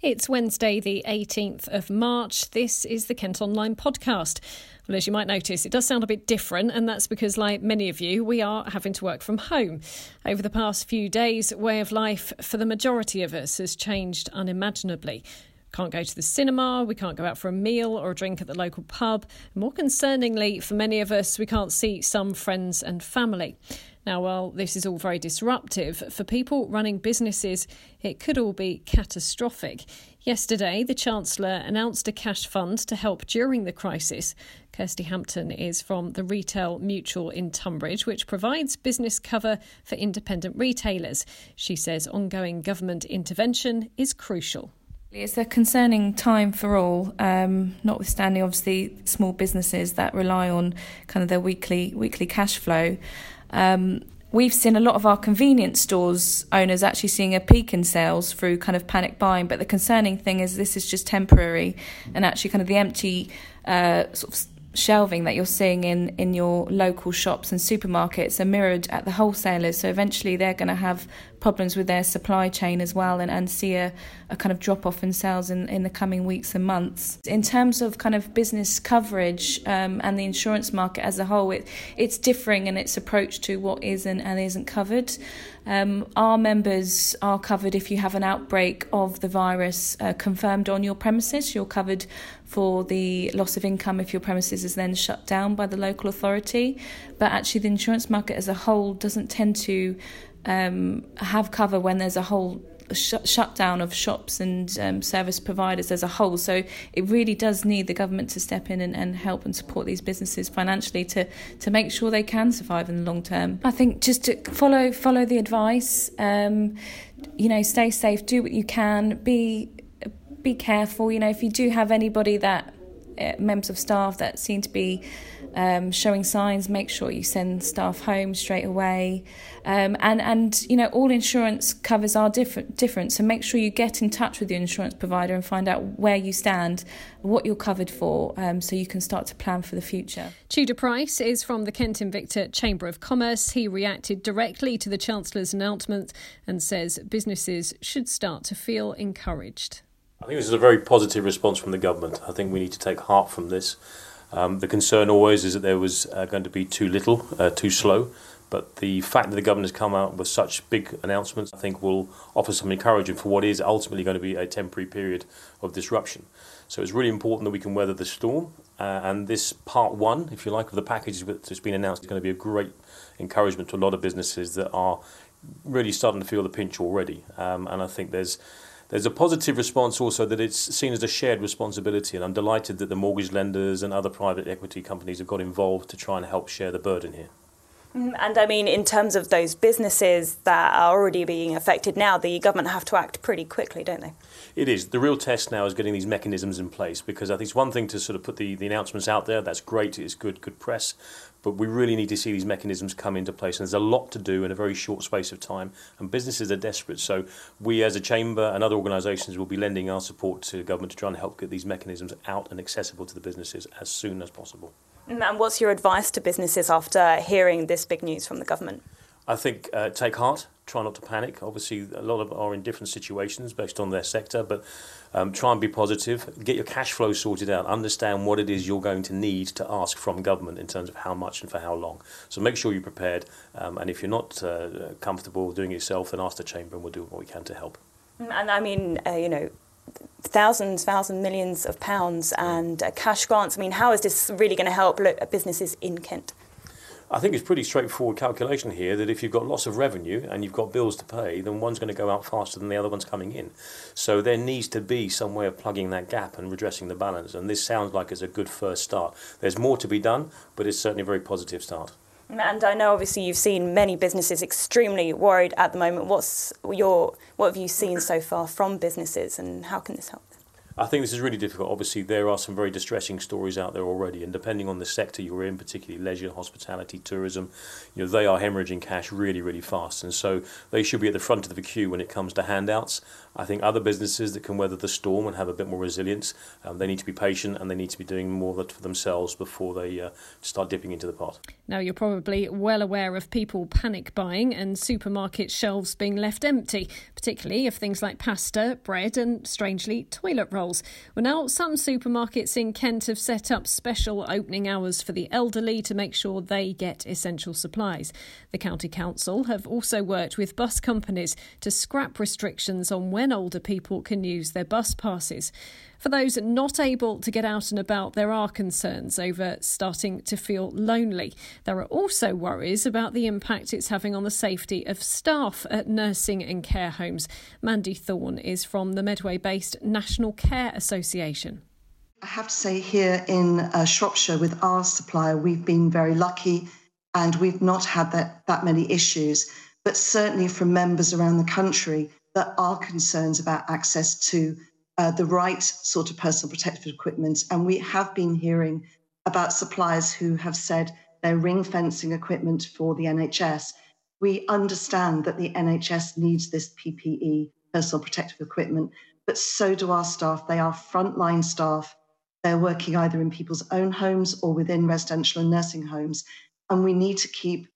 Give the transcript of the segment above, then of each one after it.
It's Wednesday the 18th of March. This is the Kent Online podcast. Well, as you might notice, it does sound a bit different, and that's because, like many of you, we are having to work from home. Over the past few days, way of life for the majority of us has changed unimaginably. Can't go to the cinema, we can't go out for a meal or a drink at the local pub. More concerningly, for many of us, we can't see some friends and family. Now, while this is all very disruptive, for people running businesses, it could all be catastrophic. Yesterday, the Chancellor announced a cash fund to help during the crisis. Kirsty Hampton is from the Retail Mutual in Tunbridge, which provides business cover for independent retailers. She says ongoing government intervention is crucial. It's a concerning time for all, notwithstanding obviously small businesses that rely on kind of their weekly cash flow. We've seen a lot of our convenience stores owners actually seeing a peak in sales through kind of panic buying, but the concerning thing is this is just temporary, and actually kind of the empty sort of shelving that you're seeing in your local shops and supermarkets are mirrored at the wholesalers, so eventually they're going to have problems with their supply chain as well and see a kind of drop-off in sales in the coming weeks and months. In terms of kind of business coverage and the insurance market as a whole, it's differing in its approach to what is and isn't covered. Our members are covered if you have an outbreak of the virus confirmed on your premises. You're covered for the loss of income if your premises is then shut down by the local authority. But actually the insurance market as a whole doesn't tend to have cover when there's a whole shutdown of shops and service providers as a whole. So it really does need the government to step in and help and support these businesses financially to make sure they can survive in the long term. I think just to follow the advice, stay safe, do what you can, be careful. If you do have anybody that members of staff that seem to be showing signs, make sure you send staff home straight away, and all insurance covers are different, so make sure you get in touch with your insurance provider and find out where you stand, what you're covered for, so you can start to plan for the future. Tudor Price is from the Kent Invicta Chamber of Commerce. He reacted directly to the Chancellor's announcement and says businesses should start to feel encouraged. I think this is a very positive response from the government. I think we need to take heart from this. The concern always is that there was going to be too little, too slow. But the fact that the government has come out with such big announcements, I think, will offer some encouragement for what is ultimately going to be a temporary period of disruption. So it's really important that we can weather the storm. And this part one, if you like, of the package that's been announced is going to be a great encouragement to a lot of businesses that are really starting to feel the pinch already. And I think there's a positive response also that it's seen as a shared responsibility, and I'm delighted that the mortgage lenders and other private equity companies have got involved to try and help share the burden here. And I mean, in terms of those businesses that are already being affected now, the government have to act pretty quickly, don't they? It is. The real test now is getting these mechanisms in place, because I think it's one thing to sort of put the announcements out there. That's great. It's good press. But we really need to see these mechanisms come into place. And there's a lot to do in a very short space of time. And businesses are desperate. So we as a chamber and other organisations will be lending our support to the government to try and help get these mechanisms out and accessible to the businesses as soon as possible. And what's your advice to businesses after hearing this big news from the government? I think take heart, try not to panic. Obviously, a lot of are in different situations based on their sector, but try and be positive. Get your cash flow sorted out. Understand what it is you're going to need to ask from government in terms of how much and for how long. So make sure you're prepared. And if you're not comfortable doing it yourself, then ask the chamber and we'll do what we can to help. And I mean, thousands, millions of pounds and cash grants. I mean, how is this really going to help businesses in Kent? I think it's pretty straightforward calculation here that if you've got loss of revenue and you've got bills to pay, then one's going to go out faster than the other one's coming in. So there needs to be some way of plugging that gap and redressing the balance. And this sounds like it's a good first start. There's more to be done, but it's certainly a very positive start. And I know obviously you've seen many businesses extremely worried at the moment. What have you seen so far from businesses, and how can this help? I think this is really difficult. Obviously, there are some very distressing stories out there already, and depending on the sector you're in, particularly leisure, hospitality, tourism, they are hemorrhaging cash really, really fast, and so they should be at the front of the queue when it comes to handouts. I think other businesses that can weather the storm and have a bit more resilience, they need to be patient and they need to be doing more for themselves before they start dipping into the pot. Now, you're probably well aware of people panic buying and supermarket shelves being left empty, particularly of things like pasta, bread and, strangely, toilet rolls. Well, now some supermarkets in Kent have set up special opening hours for the elderly to make sure they get essential supplies. The County Council have also worked with bus companies to scrap restrictions on when older people can use their bus passes. For those not able to get out and about, there are concerns over starting to feel lonely. There are also worries about the impact it's having on the safety of staff at nursing and care homes. Mandy Thorne is from the Medway-based National Care Association. I have to say, here in Shropshire with our supplier, we've been very lucky and we've not had that many issues. But certainly from members around the country, there are concerns about access to the right sort of personal protective equipment. And we have been hearing about suppliers who have said they're ring fencing equipment for the NHS. We understand that the NHS needs this PPE, personal protective equipment, but so do our staff. They are frontline staff. They're working either in people's own homes or within residential and nursing homes. And we need to keep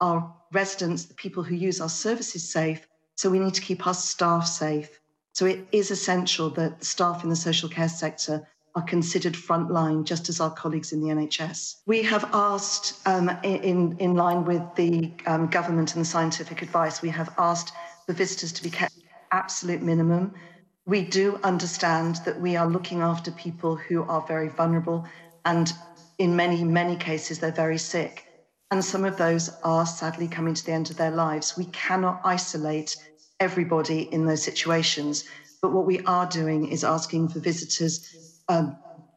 our residents, the people who use our services, safe. So we need to keep our staff safe. So it is essential that staff in the social care sector are considered frontline, just as our colleagues in the NHS. We have asked, in line with the government and the scientific advice, we have asked for visitors to be kept at absolute minimum. We do understand that we are looking after people who are very vulnerable, and in many, many cases, they're very sick. And some of those are sadly coming to the end of their lives. We cannot isolate everybody in those situations. But what we are doing is asking for visitors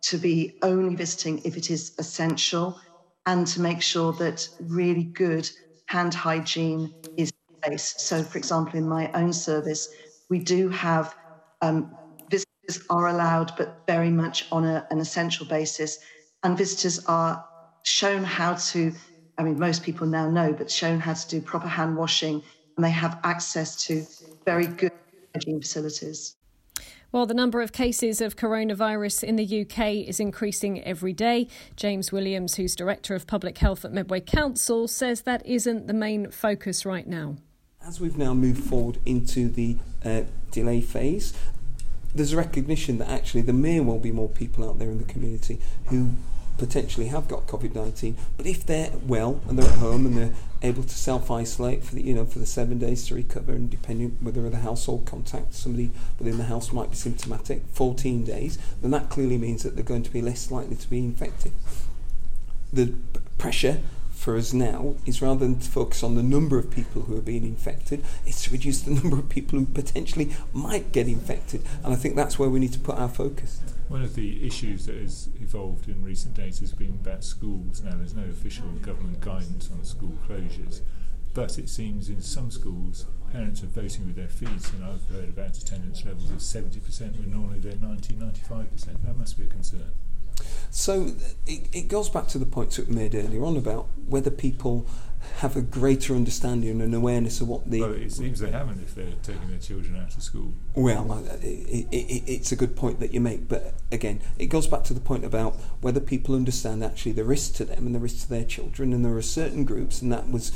to be only visiting if it is essential, and to make sure that really good hand hygiene is in place. So, for example, in my own service, we do have visitors are allowed, but very much on an essential basis. And visitors are shown how to... I mean, most people now know, but shown how to do proper hand washing, and they have access to very good hygiene facilities. Well, the number of cases of coronavirus in the UK is increasing every day. James Williams, who's Director of Public Health at Medway Council, says that isn't the main focus right now. As we've now moved forward into the delay phase, there's a recognition that actually there may well be more people out there in the community who potentially have got COVID-19, but if they're well and they're at home and they're able to self-isolate for the, for the 7 days to recover, and depending whether the household contact, somebody within the house might be symptomatic, 14 days, then that clearly means that they're going to be less likely to be infected. The pressure for us now is, rather than to focus on the number of people who are being infected, it's to reduce the number of people who potentially might get infected, and I think that's where we need to put our focus. One of the issues that has evolved in recent days has been about schools. Now, there's no official government guidance on school closures, but it seems in some schools parents are voting with their feet, and I've heard about attendance levels of 70% when normally they're 90, 95%. That must be a concern. So it goes back to the points that we made earlier on about whether people have a greater understanding and an awareness of what the... Well, it seems they haven't if they're taking their children out of school. Well, it's a good point that you make, but again, it goes back to the point about whether people understand actually the risk to them and the risk to their children, and there are certain groups, and that was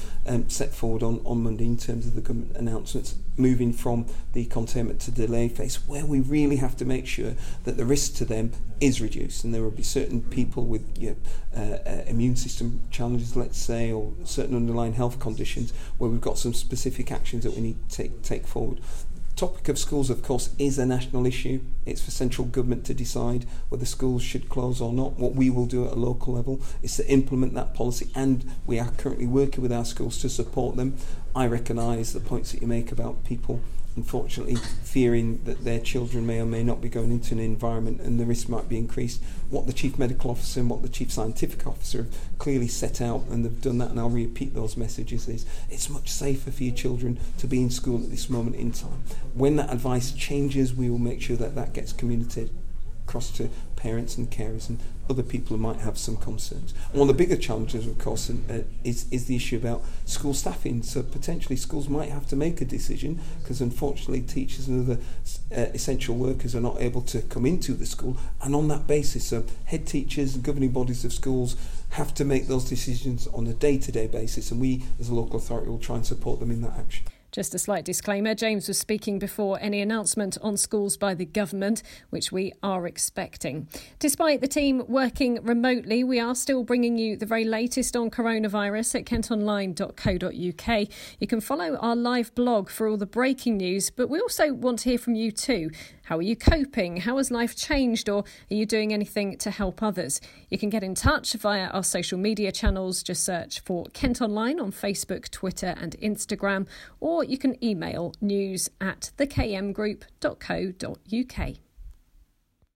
set forward on Monday in terms of the government announcements, moving from the containment to delay phase, where we really have to make sure that the risk to them is reduced, and there will be certain people with immune system challenges, let's say, or certain underlying health conditions where we've got some specific actions that we need to take forward. The topic of schools, of course, is a national issue. It's for central government to decide whether schools should close or not. What we will do at a local level is to implement that policy, and we are currently working with our schools to support them. I recognise the points that you make about people unfortunately fearing that their children may or may not be going into an environment and the risk might be increased. What the Chief Medical Officer and what the Chief Scientific Officer have clearly set out, and they've done that, and I'll repeat those messages, is it's much safer for your children to be in school at this moment in time. When that advice changes, we will make sure that that gets communicated. across to parents and carers and other people who might have some concerns. And one of the bigger challenges, of course, is the issue about school staffing. So potentially schools might have to make a decision, because unfortunately teachers and other essential workers are not able to come into the school, and on that basis, so head teachers and governing bodies of schools have to make those decisions on a day-to-day basis, and we as a local authority will try and support them in that action. Just a slight disclaimer, James was speaking before any announcement on schools by the government, which we are expecting. Despite the team working remotely, we are still bringing you the very latest on coronavirus at kentonline.co.uk. You can follow our live blog for all the breaking news, but we also want to hear from you too. How are you coping? How has life changed, or are you doing anything to help others? You can get in touch via our social media channels. Just search for Kent Online on Facebook, Twitter and Instagram, or you can email news@thekmgroup.co.uk.